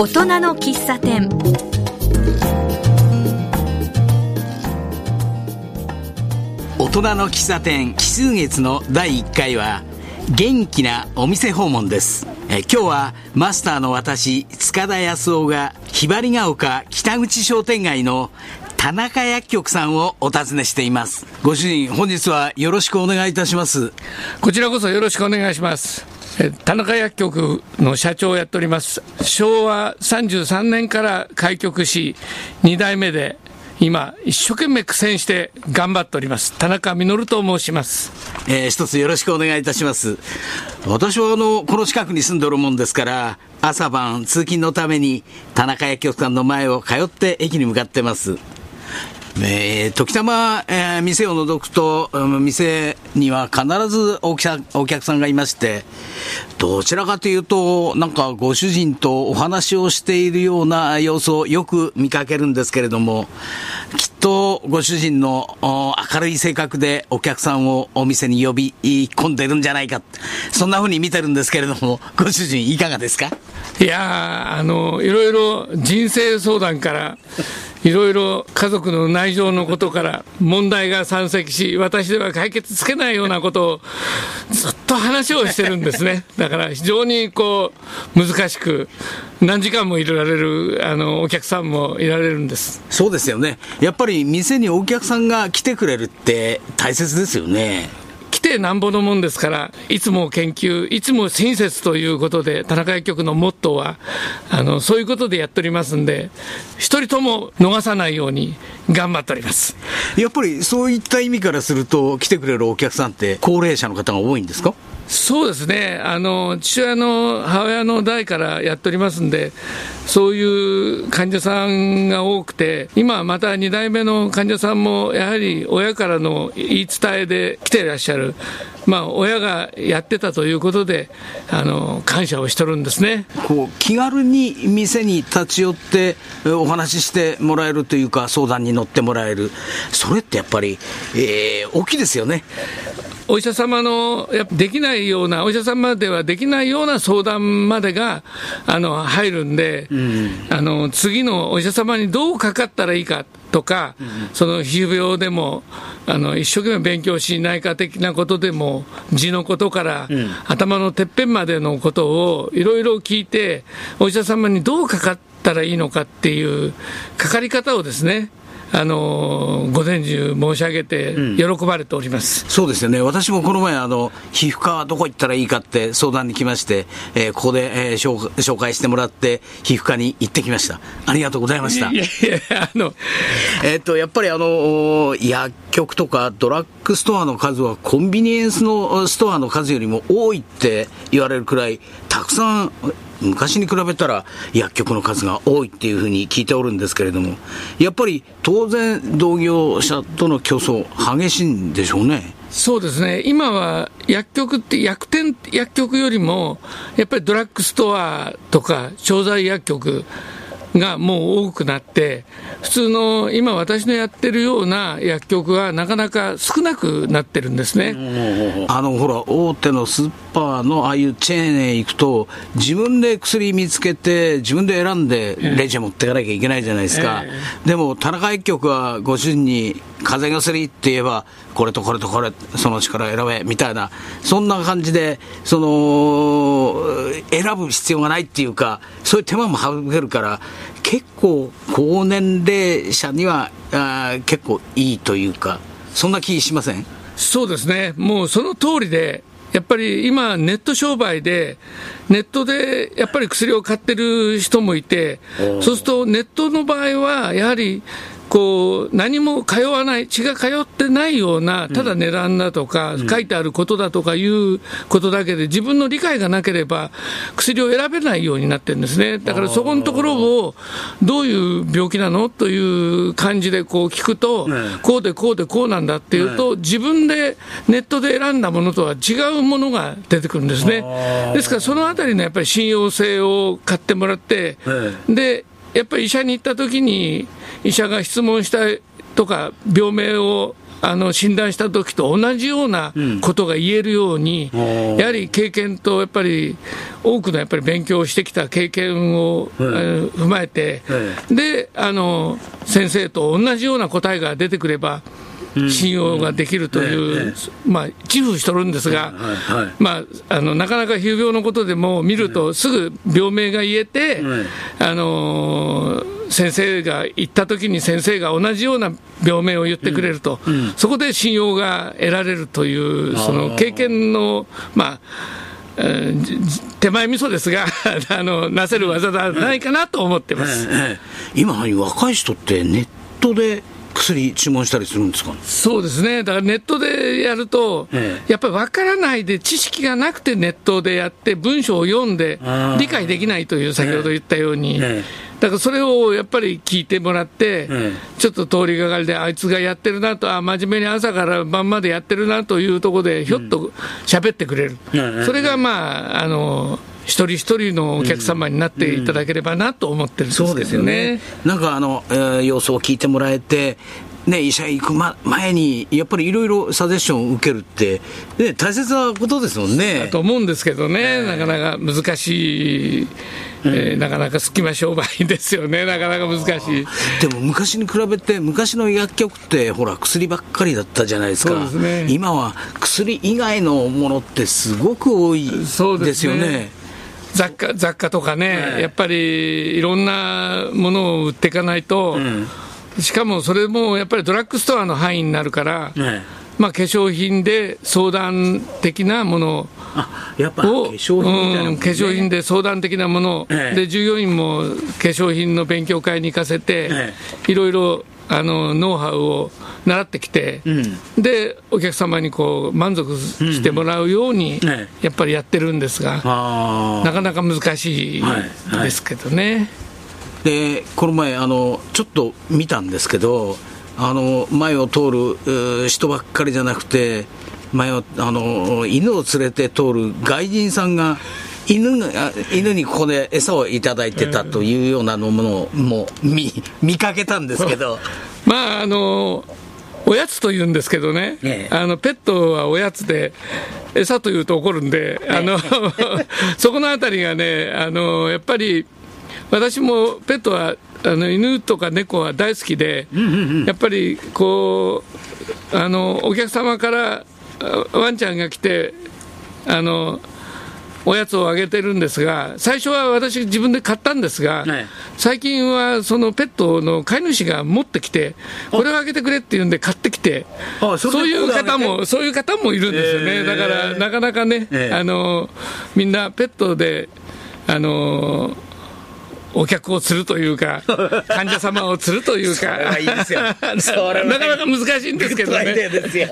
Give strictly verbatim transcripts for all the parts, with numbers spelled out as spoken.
大人の喫茶店。大人の喫茶店奇数月のだいいっかいは元気なお店訪問です。え今日はマスターの私塚田康夫がひばりが丘北口商店街の田中薬局さんをお尋ねしています。ご主人、本日はよろしくお願いいたします。こちらこそよろしくお願いします。田中薬局の社長をやっております。昭和さんじゅうさんねんから開局しにだいめで今一生懸命苦戦して頑張っております田中実と申します。えー、一つよろしくお願いいたします。私はあのこの近くに住んでおるもんですから、朝晩通勤のために田中薬局さんの前を通って駅に向かってます。えー、時たま、えー、店を覗くと、うん、店には必ずお客、お客さんがいまして、どちらかというとなんかご主人とお話をしているような様子をよく見かけるんですけれども、きっとご主人の明るい性格でお客さんをお店に呼び込んでるんじゃないか、そんな風に見てるんですけれども、ご主人いかがですか？いやー、あのいろいろ人生相談からいろいろ家族の内情のことから問題が山積し、私では解決つけないようなことをずっと話をしてるんですね。だから非常にこう難しく何時間もいられる、あのお客さんもいられるんです。そうですよね。やっぱり店にお客さんが来てくれるって大切ですよね。来てなんぼのもんですから、いつも研究、いつも親切ということで、田中薬局のモットーはあのそういうことでやっておりますんで、一人とも逃さないように頑張っております。やっぱりそういった意味からすると、来てくれるお客さんって高齢者の方が多いんですか？そうですね、あの父親の母親の代からやっておりますんで、そういう患者さんが多くて、今またに代目の患者さんもやはり親からの言い伝えで来ていらっしゃる、まあ、親がやってたということであの感謝をしてるんですね。こう気軽に店に立ち寄ってお話ししてもらえるというか、相談に乗ってもらえる、それってやっぱり、えー、大きいですよね。お医者様のやっぱできないような、お医者様ではできないような相談までがあの入るんで、うん、あの次のお医者様にどうかかったらいいかとか、うん、その皮膚病でもあの一生懸命勉強し内科的なことでも、痔のことから、うん、頭のてっぺんまでのことをいろいろ聞いて、お医者様にどうかかったらいいのかっていうかかり方をですね、あの午前中申し上げて喜ばれております。うん、そうですよね。私もこの前あの皮膚科はどこ行ったらいいかって相談に来まして、えー、ここで、えー、紹, 紹介してもらって皮膚科に行ってきました。ありがとうございました。いやいや、あのえー、っとやっぱりあの薬局とかドラッグストアの数はコンビニエンスのストアの数よりも多いって言われるくらい、たくさん昔に比べたら薬局の数が多いっていうふうに聞いておるんですけれども、やっぱり当然同業者との競争激しいんでしょうね。そうですね。今は薬局って薬店薬局よりもやっぱりドラッグストアとか調剤薬局がもう多くなって、普通の今私のやってるような薬局はなかなか少なくなってるんですね。あのほら大手のスーパーのああいうチェーンへ行くと、自分で薬見つけて自分で選んでレジへ持っていかなきゃいけないじゃないですか。えーえー、でも田中薬局はご主人に風邪薬って言えばこれとこれとこれその力選べみたいな、そんな感じでその選ぶ必要がないっていうか、そういう手間も省けるから、結構高年齢者にはあ結構いいというか、そんな気しません？そうですね。もうその通りで、やっぱり今ネット商売でネットでやっぱり薬を買ってる人もいて、そうするとネットの場合はやはりこう何も通わない、血が通ってないような、ただ値段だとか、うん、書いてあることだとかいうことだけで自分の理解がなければ薬を選べないようになってるんですね。だからそこのところをどういう病気なのという感じでこう聞くと、うん、こうでこうでこうなんだっていうと、うん、自分でネットで選んだものとは違うものが出てくるんですね。ですからそのあたりのやっぱり信用性を買ってもらって、うん、でやっぱり医者に行った時に医者が質問したとか病名をあの診断した時と同じようなことが言えるように、うん、やはり経験とやっぱり多くのやっぱり勉強をしてきた経験を、うん、踏まえて、うん、であの先生と同じような答えが出てくれば信用ができるという、まあ、自負しとるんですが、まあ、あのなかなか急病のことでも見るとすぐ病名が言えて、あのー、先生が行ったときに先生が同じような病名を言ってくれると、そこで信用が得られるというその経験の、まあ手前味噌ですがあのなせる技じゃないかなと思ってます。今若い人ってネットで薬注文したりするんですか？そうですね、だからネットでやると、ええ、やっぱり分からないで、知識がなくてネットでやって、文章を読んで、理解できないという、先ほど言ったように、ええ、だからそれをやっぱり聞いてもらって、ええ、ちょっと通りがかりで、あいつがやってるなと、あ真面目に朝から晩までやってるなというところで、ひょっと喋ってくれる、うん、それがまあ、あの一人一人のお客様になっていただければなと思ってるんですけどね、うんうん、そうですよね。なんかあの、えー、様子を聞いてもらえて、ね、医者行く、ま、前にやっぱりいろいろサジェッションを受けるって、ね、大切なことですもんね。だと思うんですけどね、えー、なかなか難しい、えーうん、なかなか隙間商売ですよね。なかなか難しい。でも昔に比べて、昔の薬局ってほら薬ばっかりだったじゃないですか。そうですね、今は薬以外のものってすごく多いですよね。そうですね、雑貨、雑貨とかね、うん、やっぱりいろんなものを売っていかないと、うん、しかもそれもやっぱりドラッグストアの範囲になるから、うん、まあ、化粧品で相談的なものを、あ、やっぱ化粧品みたいなものね、うん、化粧品で相談的なもの、うん、で従業員も化粧品の勉強会に行かせて、うん、いろいろあのノウハウを習ってきて、うん、でお客様にこう満足してもらうようにやっぱりやってるんですが、うんうん、なかなか難しいですけどね、はいはい、でこの前あのちょっと見たんですけど、あの前を通る人ばっかりじゃなくて、前をあの犬を連れて通る外人さんが犬が、犬にここで餌をいただいてたというようなものをもう 見, 見かけたんですけどまああのおやつというんですけどね、ええ、あのペットはおやつで、餌というと怒るんで、あのそこのあたりがね、あのやっぱり私もペットはあの犬とか猫は大好きで、うんうんうん、やっぱりこうあのお客様からワンちゃんが来てあのおやつをあげてるんですが、最初は私自分で買ったんですが、はい、最近はそのペットの飼い主が持ってきて、これをあげてくれっていうんで買ってきて、ああ、それでここであげて、そういう方もそういう方もいるんですよね、えー、だからなかなかね、えー、あのみんなペットであのお客を釣るというか患者様を釣るというかそれはいいですよそれはいいなかなか難しいんですけどね、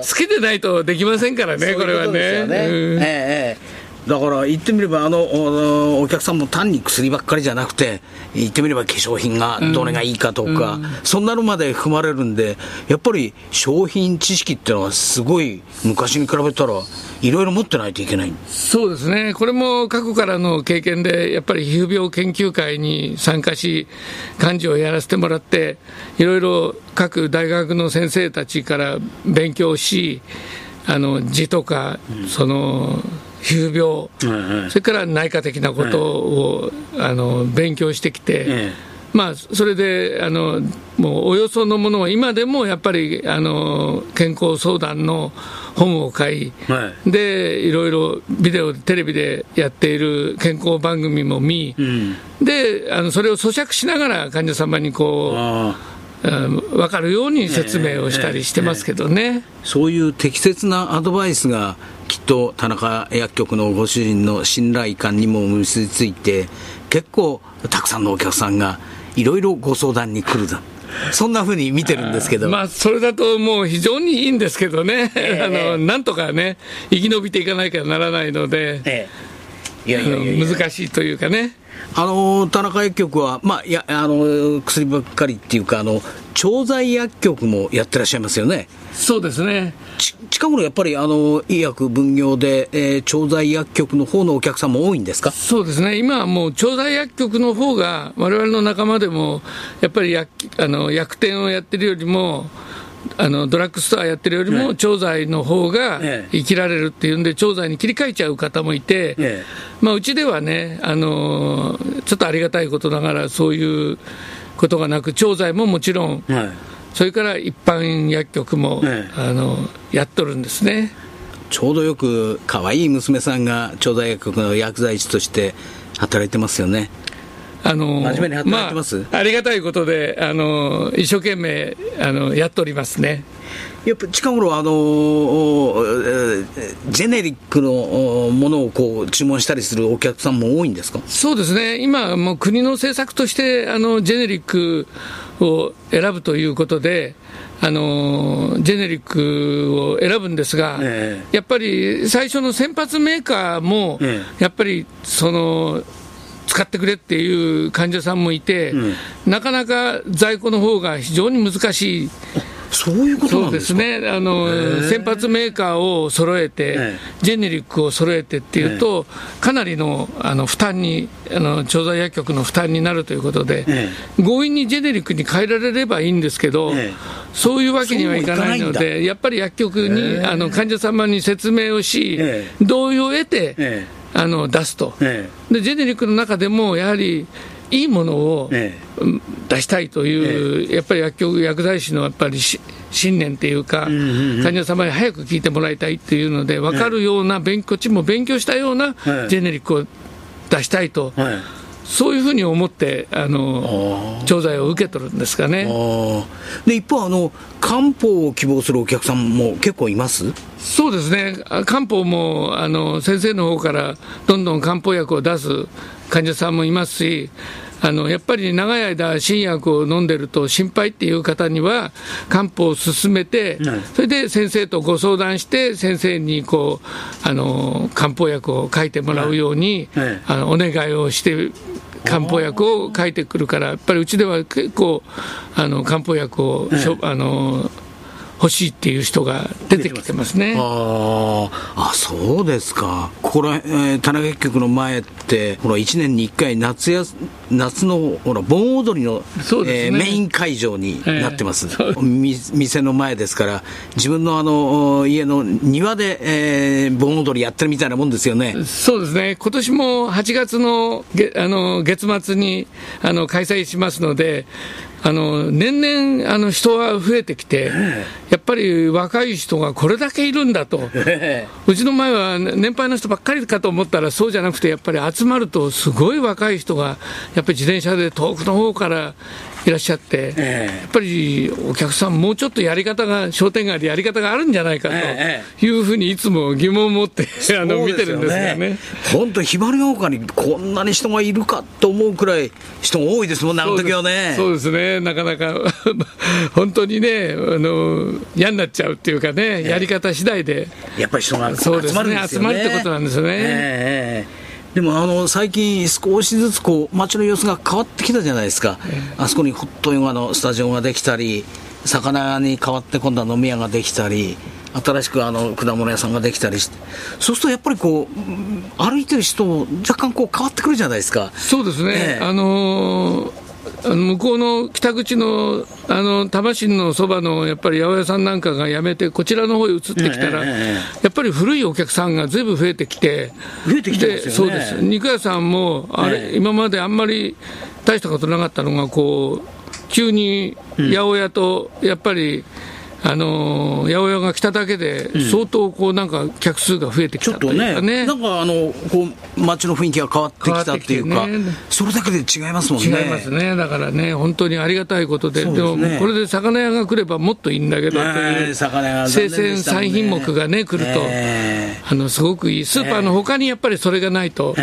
好きでないとできませんからね、これはね、そういうことですよね、うん、えーだから言ってみればあの お, お客さんも単に薬ばっかりじゃなくて、言ってみれば化粧品がどれがいいかとか、うん、そんなのまで含まれるんで、やっぱり商品知識っていうのはすごい昔に比べたらいろいろ持ってないといけない。そうですね、これも過去からの経験で、やっぱり皮膚病研究会に参加し幹事をやらせてもらって、いろいろ各大学の先生たちから勉強し、あの痔とか、うん、その皮膚病、はいはい、それから内科的なことを、はい、あの勉強してきて、ええ、まあ、それであのもうおよそのものを今でもやっぱりあの健康相談の本を買い、はい、でいろいろビデオテレビでやっている健康番組も見、うん、であのそれを咀嚼しながら患者様にこう分かるように説明をしたりしてますけどね、ええええええ、そういう適切なアドバイスがきっと田中薬局のご主人の信頼感にも結びついて、結構たくさんのお客さんがいろいろご相談に来るだ、そんなふうに見てるんですけど、あ、まあ、それだともう非常にいいんですけどね、ええ、あのなんとかね生き延びていかなきゃならないので、ええ、いやいやいや難しいというかね、あの田中薬局は、まあ、いやあの薬ばっかりっていうか、あの調剤薬局もやってらっしゃいますよね。そうですね、ち近頃やっぱりあの医薬分業で、えー、調剤薬局の方のお客さんも多いんですか？そうですね、今はもう調剤薬局の方が我々の仲間でもやっぱり 薬, あの薬店をやってるよりもあのドラッグストアやってるよりも調剤の方が生きられるっていうんで調剤に切り替えちゃう方もいて、まあ、うちではね、あのちょっとありがたいことながらそういうことがなく、調剤ももちろん、はい、それから一般薬局も、ね、あのやっとるんですね。ちょうどよく可愛い娘さんが調剤薬局の薬剤師として働いてますよね。あの真面目に働いてます、まあ、ありがたいことであの一生懸命あのやっておりますね。やっぱ近頃あのジェネリックのものをこう注文したりするお客さんも多いんですか？そうですね、今もう国の政策としてあのジェネリックを選ぶということであのジェネリックを選ぶんですが、ええ、やっぱり最初の先発メーカーも、ええ、やっぱりその使ってくれっていう患者さんもいて、うん、なかなか在庫の方が非常に難しい。そういうことなんですか？そうですね、あの先発メーカーを揃えてジェネリックを揃えてっていうとかなり の, あの負担にあの調剤薬局の負担になるということで、強引にジェネリックに変えられればいいんですけど、そういうわけにはいかないので、やっぱり薬局にあの患者様に説明をし同意を得てあの出すと。でジェネリックの中でもやはりいいものを出したいという、ええ、やっぱり薬局薬剤師のやっぱり信念というか、うんうんうん、患者様に早く聞いてもらいたいというので分かるような、ええ、こっちも勉強したようなジェネリックを出したいと、ええ、そういうふうに思ってあの調剤を受け取るんですかね。あで一方あの漢方を希望するお客さんも結構います？そうですね、漢方もあの先生の方からどんどん漢方薬を出す患者さんもいますし、あのやっぱり長い間新薬を飲んでると心配っていう方には漢方を勧めて、それで先生とご相談して先生にこうあの漢方薬を書いてもらうように、はい、あのお願いをして漢方薬を書いてくるから、やっぱりうちでは結構あの漢方薬を、はい、あの欲しいっていう人が出てきてますね。ああ、そうですか。ここら、えー、田中薬局の前ってほらいちねんにいっかい 夏, や夏のほら盆踊りの、ねえー、メイン会場になってます、えー、店の前ですから自分 の, あの家の庭で、えー、盆踊りやってるみたいなもんですよね。そうですね、今年もはちがつ の, げあの月末にあの開催しますので、あの年々あの人は増えてきて、やっぱり若い人がこれだけいるんだと。うちの前は年配の人ばっかりかと思ったらそうじゃなくて、やっぱり集まるとすごい若い人がやっぱり自転車で遠くの方からいらっしゃって、えー、やっぱりお客さんもうちょっとやり方が商店街でやり方があるんじゃないかというふうにいつも疑問を持って、えー、あの見てるんですよね。本当ひばりが丘にこんなに人がいるかと思うくらい人が多いですもんね、あの時はね。そうですね、なかなか本当にね、あの嫌になっちゃうっていうかね、えー、やり方次第でやっぱり人が集まるんですよね。そうですね、集まるってことなんですよね、えーえーでもあの最近少しずつこう街の様子が変わってきたじゃないですか、えー、あそこにホットヨガのスタジオができたり、魚に代わって今度は飲み屋ができたり、新しくあの果物屋さんができたりして、そうするとやっぱりこう歩いてる人若干こう変わってくるじゃないですか。そうですね、えーあのー向こうの北口のあの多摩新のそばのやっぱり八百屋さんなんかがやめてこちらの方へ移ってきたら、やっぱり古いお客さんがずいぶん増えてきて増えてきてますよね。そうです、肉屋さんもあれ、えー、今まであんまり大したことなかったのがこう急に八百屋とやっぱり、うんあの八百屋が来ただけで相当こうなんか客数が増えてきたというかね、うん、ちょっとねなんかあのこう街の雰囲気が変わってきたっていうか、ね、それだけで違いますもんね。違いますね、だからね本当にありがたいこと で, で,、ね、でもこれで魚屋が来ればもっといいんだけど、えー、魚屋生鮮さん品目がね来ると、えー、あのすごくいいスーパーの他にやっぱりそれがないと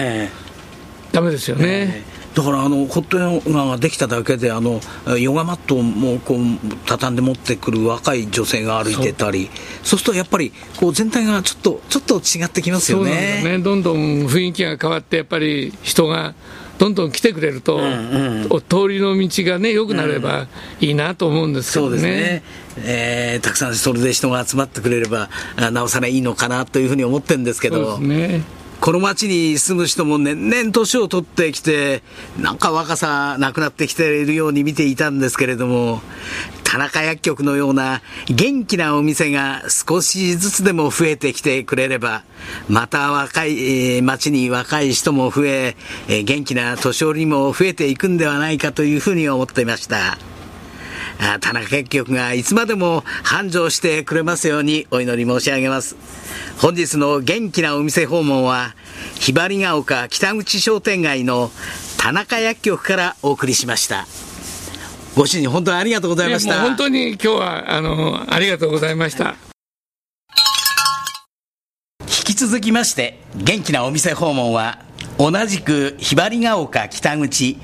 ダメですよね、えーえーだからあのホットヨガができただけであのヨガマットをもうこう畳んで持ってくる若い女性が歩いてたり、そうするとやっぱりこう全体がちょっとちょっと違ってきますよね。そうなんだね、どんどん雰囲気が変わってやっぱり人がどんどん来てくれると、うんうん、お通りの道がね良くなればいいなと思うんですけどね、うん、そうですね、えー、たくさんそれで人が集まってくれればなおさらいいのかなというふうに思ってるんですけど、そうですね、この町に住む人も年々年を取ってきて、なんか若さなくなってきているように見ていたんですけれども、田中薬局のような元気なお店が少しずつでも増えてきてくれれば、また若い、町に若い人も増え、元気な年寄りも増えていくんではないかというふうに思っていました。田中薬局がいつまでも繁盛してくれますようにお祈り申し上げます。本日の元気なお店訪問は、ひばりが丘北口商店街の田中薬局からお送りしました。ご主人、本当にありがとうございました。もう本当に今日はあのありがとうございました、はい。引き続きまして、元気なお店訪問は、同じくひばりが丘北口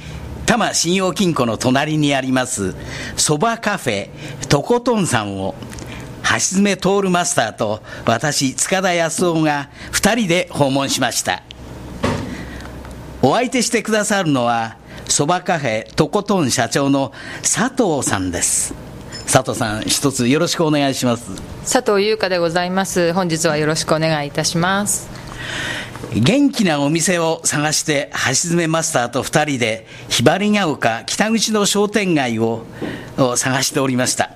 多摩信用金庫の隣にありますそばカフェとことんさんを橋爪徹マスターと私塚田康夫がふたりで訪問しました。お相手してくださるのはそばカフェとことん社長の佐藤さんです。佐藤さん、一つよろしくお願いします。佐藤優香でございます。本日はよろしくお願いいたします。元気なお店を探して橋爪マスターと二人でひばりが丘北口の商店街を探しておりました。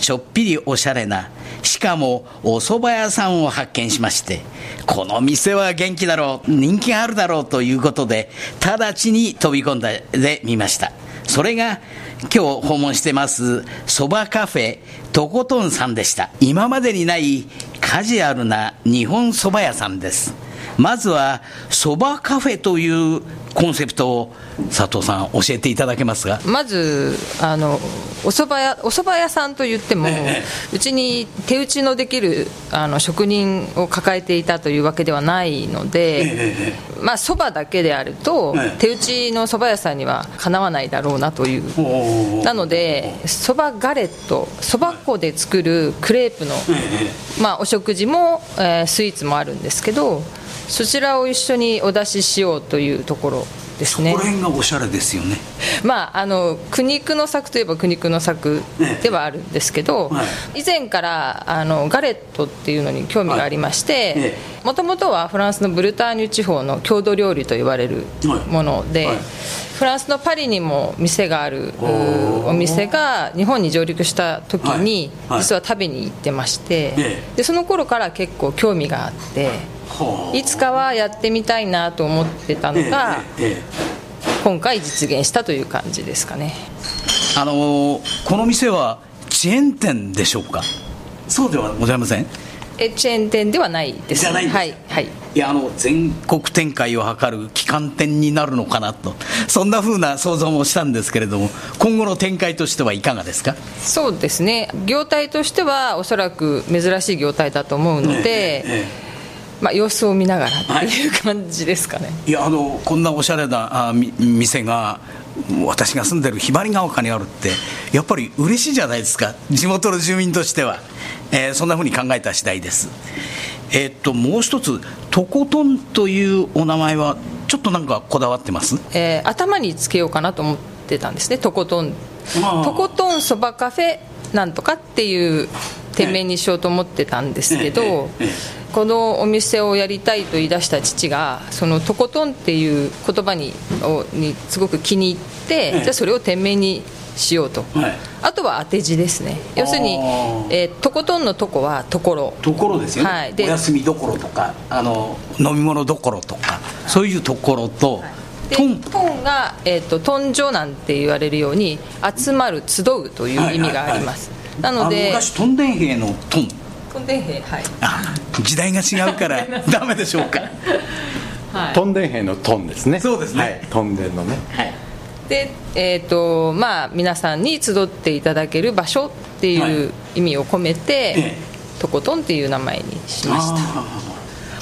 ちょっぴりおしゃれな、しかもお蕎麦屋さんを発見しまして、この店は元気だろう、人気があるだろうということで直ちに飛び込んでみました。それが今日訪問してますそばカフェとことんさんでした。今までにないカジュアルな日本そば屋さんです。まずはそばカフェというコンセプトを佐藤さん教えていただけますが。まずあのお蕎麦屋、お蕎麦屋さんといっても、ええ、うちに手打ちのできるあの職人を抱えていたというわけではないので、ええ、まあそばだけであると、ええ、手打ちのそば屋さんにはかなわないだろうなという。なのでそばガレット、そば粉で作るクレープの、ええ、まあお食事も、えー、スイーツもあるんですけど。そちらを一緒にお出ししようというところですね。そこら辺がおしゃれですよね。まあ、あの苦肉の策といえば苦肉の策ではあるんですけど、以前からあのガレットっていうのに興味がありまして、もともとはフランスのブルターニュ地方の郷土料理と言われるもので、フランスのパリにも店があるお店が日本に上陸した時に実は食べに行ってまして、でその頃から結構興味があって、いつかはやってみたいなと思ってたのが、ええええ、今回実現したという感じですかね。あのこの店はチェーン店でしょうか。そうではございません。えチェーン店ではないです、ね、じゃないです、はいはい、いやあの全国展開を図る旗艦店になるのかなと、そんな風な想像もしたんですけれども、今後の展開としてはいかがですか。そうですね、業態としてはおそらく珍しい業態だと思うので、ええええ、まあ、様子を見ながらっていう感じですかね、はい、いやあのこんなおしゃれなあ店が私が住んでるひばりが丘にあるってやっぱり嬉しいじゃないですか、地元の住民としては、えー、そんなふうに考えた次第です。えー、っともう一つとことんというお名前はちょっとなんかこだわってます、えー、頭につけようかなと思ってたんですね。とことんとことんそばカフェなんとかっていう店名にしようと思ってたんですけど、ええええええ、このお店をやりたいと言い出した父がそのとことんっていう言葉に、にすごく気に入って、ええ、じゃあそれを店名にしようと、はい、あとは当て字ですね。要するに、えー、とことんのとこはところところですよね、はい、でお休みどころとかあの飲み物どころとかそういうところと、はい、でトンが、えー、とトンジョなんて言われるように集まる集うという意味があります、はいはいはい、なので昔トンデン兵のトントンデン兵、はい、あ時代が違うからダメでしょうか、はい、トンデン兵のトンですね。そうですね、はい、トンデンのね、はい、で、えーとまあ、皆さんに集っていただける場所っていう意味を込めて、はい、とことんっていう名前にしました。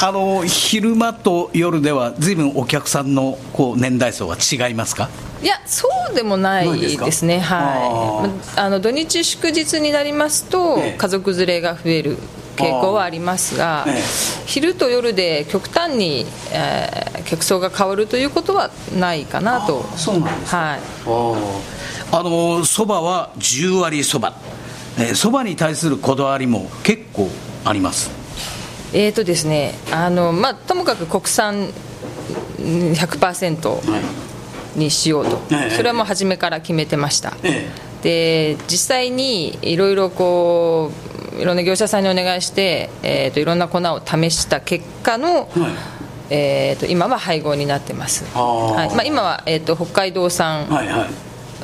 あの昼間と夜では随分お客さんのこう年代層は違いますか。いやそうでもないですね。はい、ああの土日祝日になりますと、ええ、家族連れが増える傾向はありますが、ええ、昼と夜で極端に、えー、客層が変わるということはないかなと。あそうなんですか、はい、ああのそばはじゅうわりそば、そばに対するこだわりも結構あります。えーとですね、あの、まあ、ともかく国産 ひゃくパーセント にしようと、はい、それはもう初めから決めてました、ええ、で実際にいろいろこういろんな業者さんにお願いして、えーといろんな粉を試した結果の、はい、えーと今は配合になってます。はい、まあ、今は、えーと北海道産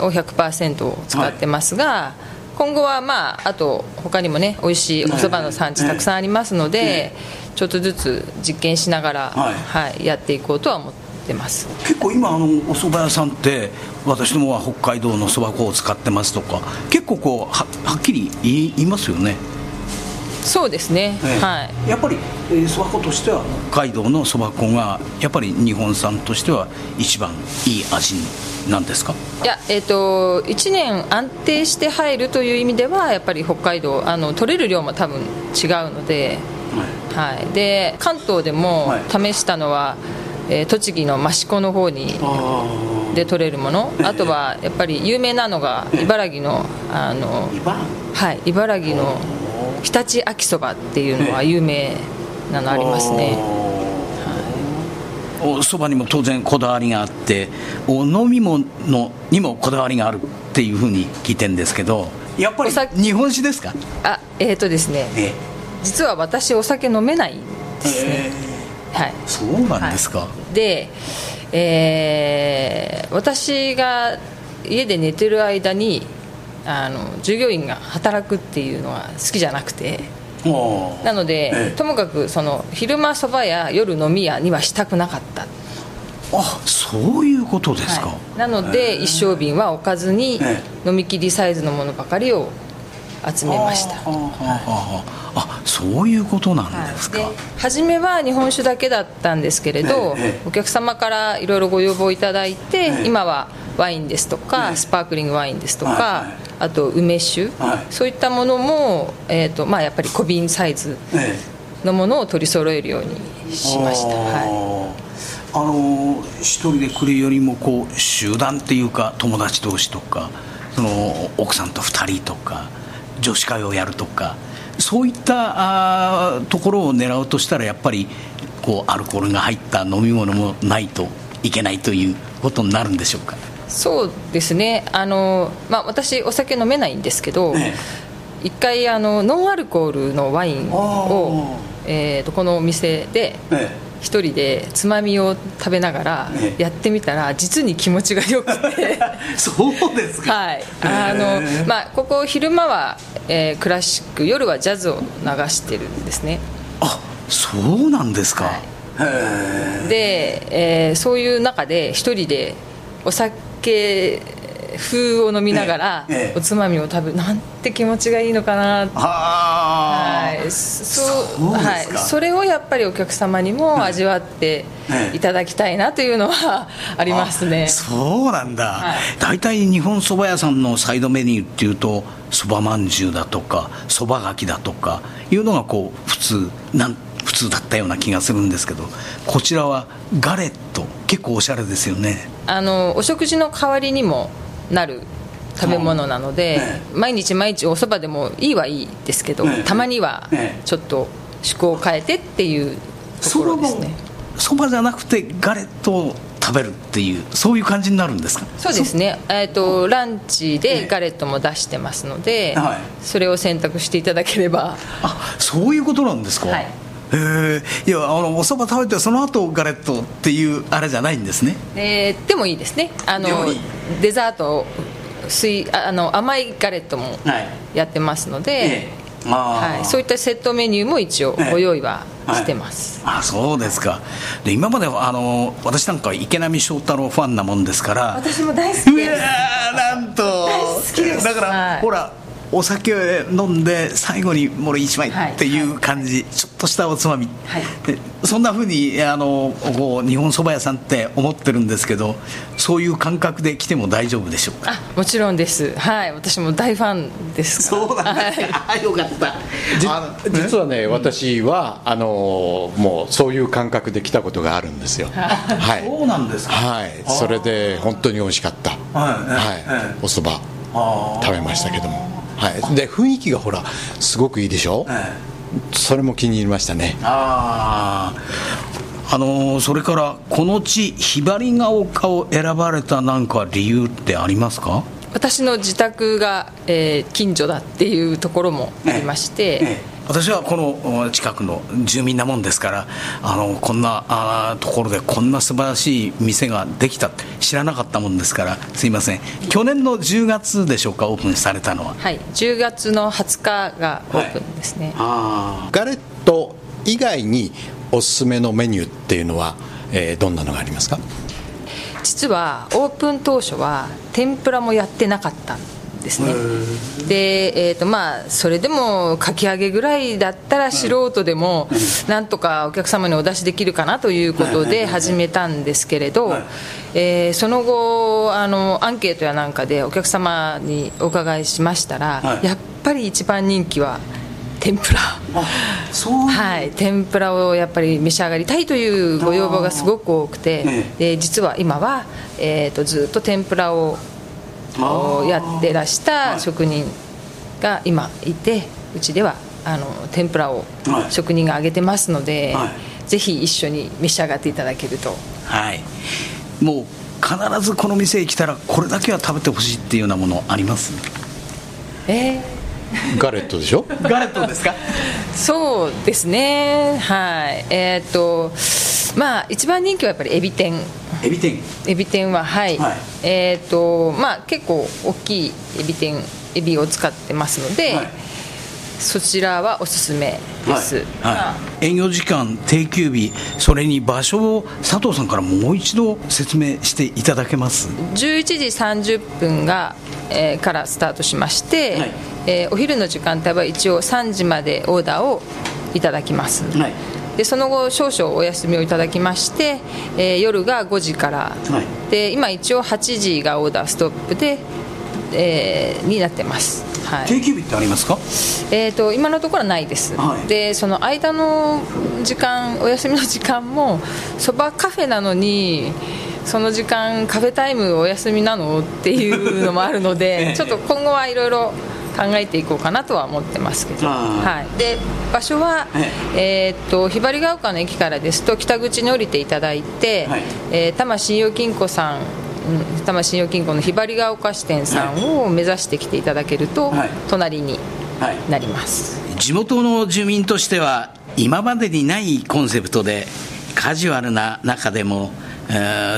を ひゃくパーセント を使ってますが、はい、今後は、まあ、あと他にもね、美味しいおそばの産地たくさんありますので、はいはいはい、ちょっとずつ実験しながら、はいはい、やっていこうとは思ってます。結構今あのおそば屋さんって、私どもは北海道のそば粉を使ってますとか、結構こう は, はっきり言いますよね。そうですね、えーはい、やっぱりそば粉としては北海道のそば粉がやっぱり日本産としては一番いい味なんですか？いや、えー、といちねん安定して入るという意味ではやっぱり北海道、あの取れる量も多分違うので、はいはい、で関東でも試したのは、はい、えー、栃木の益子の方にで取れるもの、あとはやっぱり有名なのが茨城の、あの、はい、茨城の日立秋そばっていうのは有名なのありますね。おそばにも当然こだわりがあって、お飲み物にもこだわりがあるっていうふうに聞いてるんですけど、やっぱり日本酒ですか？あ、えーとですね、えー、実は私お酒飲めないんですね、えーはい、そうなんですか、はい、で、えー、私が家で寝てる間にあの従業員が働くっていうのは好きじゃなくて、なので、ええ、ともかくその昼間そばや夜飲み屋にはしたくなかった。あ、そういうことですか、はい、なので、えー、一升瓶は置かずに、えー、飲み切りサイズのものばかりを集めました。あ、はい、あ、そういうことなんですか、はい、で初めは日本酒だけだったんですけれど、えーえー、お客様からいろいろご要望いただいて、えー、今はワインですとか、ね、スパークリングワインですとか、はいはい、あと梅酒、はい、そういったものも、えーとまあ、やっぱり小瓶サイズのものを取り揃えるようにしました、ね、あ、はい、あの一人で来るよりもこう集団っていうか、友達同士とか、その奥さんとふたりとか女子会をやるとか、そういったところを狙うとしたら、やっぱりこうアルコールが入った飲み物もないといけないということになるんでしょうか？そうですね、あの、まあ、私お酒飲めないんですけど、ええ、いっかいあのノンアルコールのワインを、えー、とこのお店で一人でつまみを食べながらやってみたら、実に気持ちがよくてそうですか、はい、あの、まあ、ここ昼間は、えー、クラシック、夜はジャズを流してるんですね。あ、そうなんですか、はい、で、えー、そういう中で一人でお酒風を飲みながら、ええ、おつまみを食べるなんて気持ちがいいのかな。あ、はい、そ, そうですか、はい、それをやっぱりお客様にも味わっていただきたいなというのはありますね。そうなんだ、はい、だいたい日本そば屋さんのサイドメニューっていうと、そばまんじゅうだとかそばがきだとかいうのがこう普通なん普通だったような気がするんですけど、こちらはガレット、結構おしゃれですよね。あのお食事の代わりにもなる食べ物なので、うん、毎日毎日おそばでもいいはいいですけど、うん、たまにはちょっと趣向を変えてっていうところですね。そばじゃなくてガレットを食べるっていう、そういう感じになるんですか？そうですね、えーと、ランチでガレットも出してますので、はい、それを選択していただければ。あ、そういうことなんですか、はい、えー、いや、あのおそば食べてその後ガレットっていうあれじゃないんですね、えー、でもいいですね。あのデザート、水あの甘いガレットもやってますので、はい、えーあはい、そういったセットメニューも一応ご用意はしてます、えーはい、あ、そうですか。で今まであの私なんか池波正太郎ファンなもんですから、私も大好きです。なんと大好きです。だから、はい、ほらお酒飲んで最後にもう一枚っていう感じ、はいはい、ちょっとしたおつまみ、はい、でそんな風にあのこう日本そば屋さんって思ってるんですけど、そういう感覚で来ても大丈夫でしょうか？あ、もちろんです、はい、私も大ファンですから。そうなんですか、はい、よかった。あの実はね、私はあのもうそういう感覚で来たことがあるんですよ、はい、そうなんですか、はい、それで本当に美味しかった、はいはいはい、おそば食べましたけども、はい、で雰囲気がほらすごくいいでしょ、ええ、それも気に入りましたね。ああのそれからこの地ひばりが丘を選ばれたなんか理由ってありますか？私の自宅が、えー、近所だっていうところもありまして、ええええ、私はこの近くの住民なもんですから、あのこんなあところでこんな素晴らしい店ができたって知らなかったもんですから、すいません。去年のじゅうがつでしょうか、オープンされたのは。はい、じゅうがつのはつかがオープンですね、はい。あガレット以外におすすめのメニューっていうのは、えー、どんなのがありますか？実はオープン当初は天ぷらもやってなかったですね。で、えーとまあ、それでもかき揚げぐらいだったら素人でもなんとかお客様にお出しできるかなということで始めたんですけれど、えー、その後あのアンケートやなんかでお客様にお伺いしましたら、はい、やっぱり一番人気は天ぷら、あそう、はい、天ぷらをやっぱり召し上がりたいというご要望がすごく多くて、ね、で実は今は、えーと、ずっと天ぷらをやってらした職人が今いて、うちではあの天ぷらを職人が揚げてますので、はいはい、ぜひ一緒に召し上がっていただけると、はい、もう必ずこの店へ来たらこれだけは食べてほしいっていうようなものあります？えー、ガレットでしょ？ガレットですか？そうですね、はい、えーっとまあ、一番人気はやっぱりエビ天。エビ天。エビ天ははい、はい、えっ、ー、とまあ結構大きいエビ天エビを使ってますので、はい、そちらはおすすめです。はいはい、営業時間、定休日、それに場所を佐藤さんからもう一度説明していただけます？じゅういちじさんじゅっぷんが、えー、からスタートしまして、はい、えー、お昼の時間帯は一応さんじまでオーダーをいただきます。はい、でその後少々お休みをいただきまして、えー、夜がごじから、はい、で今一応はちじがオーダーストップで、えー、になってます、はい、定休日ってありますか？えーと、今のところはないです、はい、でその間の時間、お休みの時間もそばカフェなのにその時間カフェタイムお休みなのっていうのもあるので、ええ、ちょっと今後はいろいろ考えていこうかなとは思ってますけど、はい、で場所は、えー、っとひばりが丘の駅からですと北口に降りていただいて、はい、えー、多摩信用金庫さん、うん、多摩信用金庫のひばりが丘支店さんを目指してきていただけると、はい、隣になります、はいはい、地元の住民としては今までにないコンセプトでカジュアルな中でも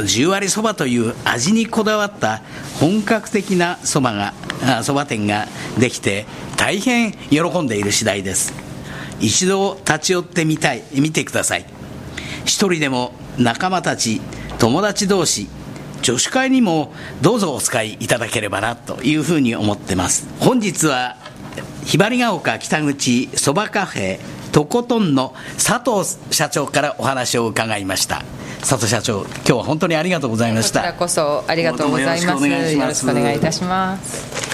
十割そばという味にこだわった本格的なそばが、そば店ができて大変喜んでいる次第です。一度立ち寄ってみたい、見てください。一人でも仲間たち、友達同士、女子会にもどうぞお使いいただければなというふうに思ってます。本日はひばりが丘北口そばカフェとことんの佐藤社長からお話を伺いました。佐藤社長、今日は本当にありがとうございました。こちらこそありがとうございます。よろしくお願いいたします。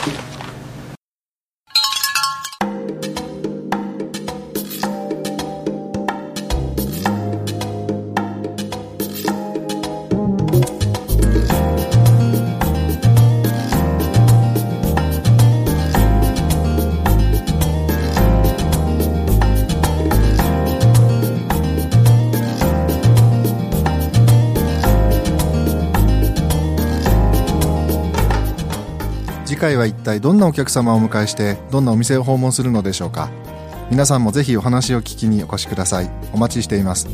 次回は一体どんなお客様をお迎えしてどんなお店を訪問するのでしょうか。皆さんもぜひお話を聞きにお越しください。お待ちしています。